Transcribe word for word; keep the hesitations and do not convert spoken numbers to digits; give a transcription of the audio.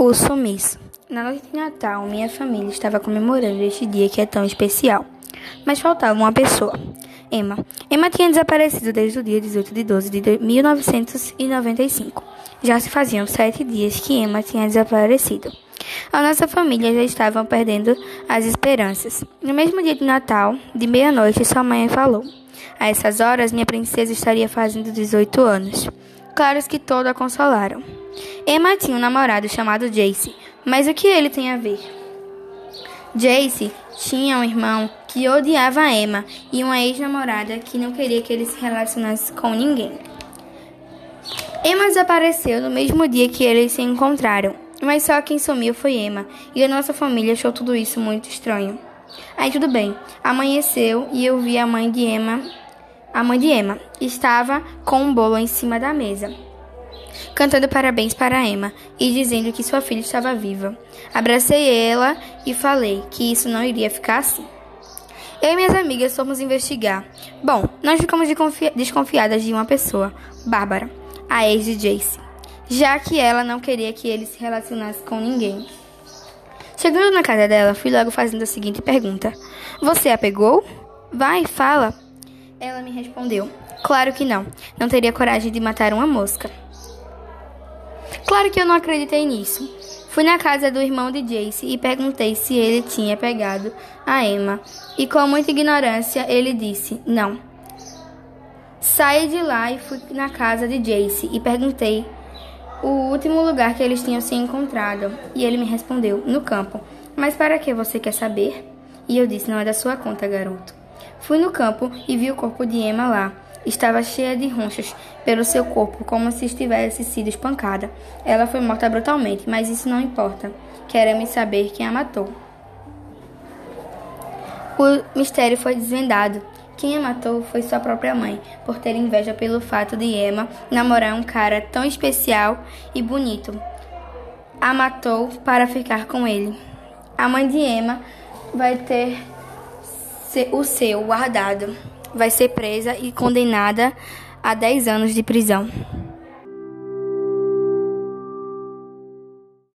O sumiço. Na noite de Natal, minha família estava comemorando este dia que é tão especial. Mas faltava uma pessoa. Emma. Emma tinha desaparecido desde o dia dezoito de doze de mil novecentos e noventa e cinco. Já se faziam sete dias que Emma tinha desaparecido. A nossa família já estava perdendo as esperanças. No mesmo dia de Natal, de meia-noite, sua mãe falou. A essas horas, minha princesa estaria fazendo dezoito anos. Claro que todos a consolaram. Emma tinha um namorado chamado Jace. Mas o que ele tem a ver? Jace tinha um irmão que odiava a Emma e uma ex-namorada que não queria que ele se relacionasse com ninguém. Emma desapareceu no mesmo dia que eles se encontraram, mas só quem sumiu foi Emma, e a nossa família achou tudo isso muito estranho. Aí tudo bem, amanheceu e eu vi a mãe de Emma, a mãe de Emma, estava com um bolo em cima da mesa, cantando parabéns para Emma e dizendo que sua filha estava viva. Abracei ela e falei que isso não iria ficar assim. Eu e minhas amigas fomos investigar. Bom, nós ficamos desconfiadas de uma pessoa, Bárbara, a ex de Jace, já que ela não queria que ele se relacionasse com ninguém. Chegando na casa dela, fui logo fazendo a seguinte pergunta. Você a pegou? Vai, fala. Ela me respondeu. Claro que não. Não teria coragem de matar uma mosca. Claro que eu não acreditei nisso. Fui na casa do irmão de Jace e perguntei se ele tinha pegado a Emma. E com muita ignorância, ele disse, não. Saí de lá e fui na casa de Jace e perguntei o último lugar que eles tinham se encontrado. E ele me respondeu, no campo. Mas para que você quer saber? E eu disse, não é da sua conta, garoto. Fui no campo e vi o corpo de Emma lá. Estava cheia de ronchas pelo seu corpo, como se estivesse sido espancada. Ela foi morta brutalmente, mas isso não importa. Queremos saber quem a matou. O mistério foi desvendado. Quem a matou foi sua própria mãe, por ter inveja pelo fato de Emma namorar um cara tão especial e bonito. A matou para ficar com ele. A mãe de Emma vai ter o seu guardado. Vai ser presa e condenada a dez anos de prisão.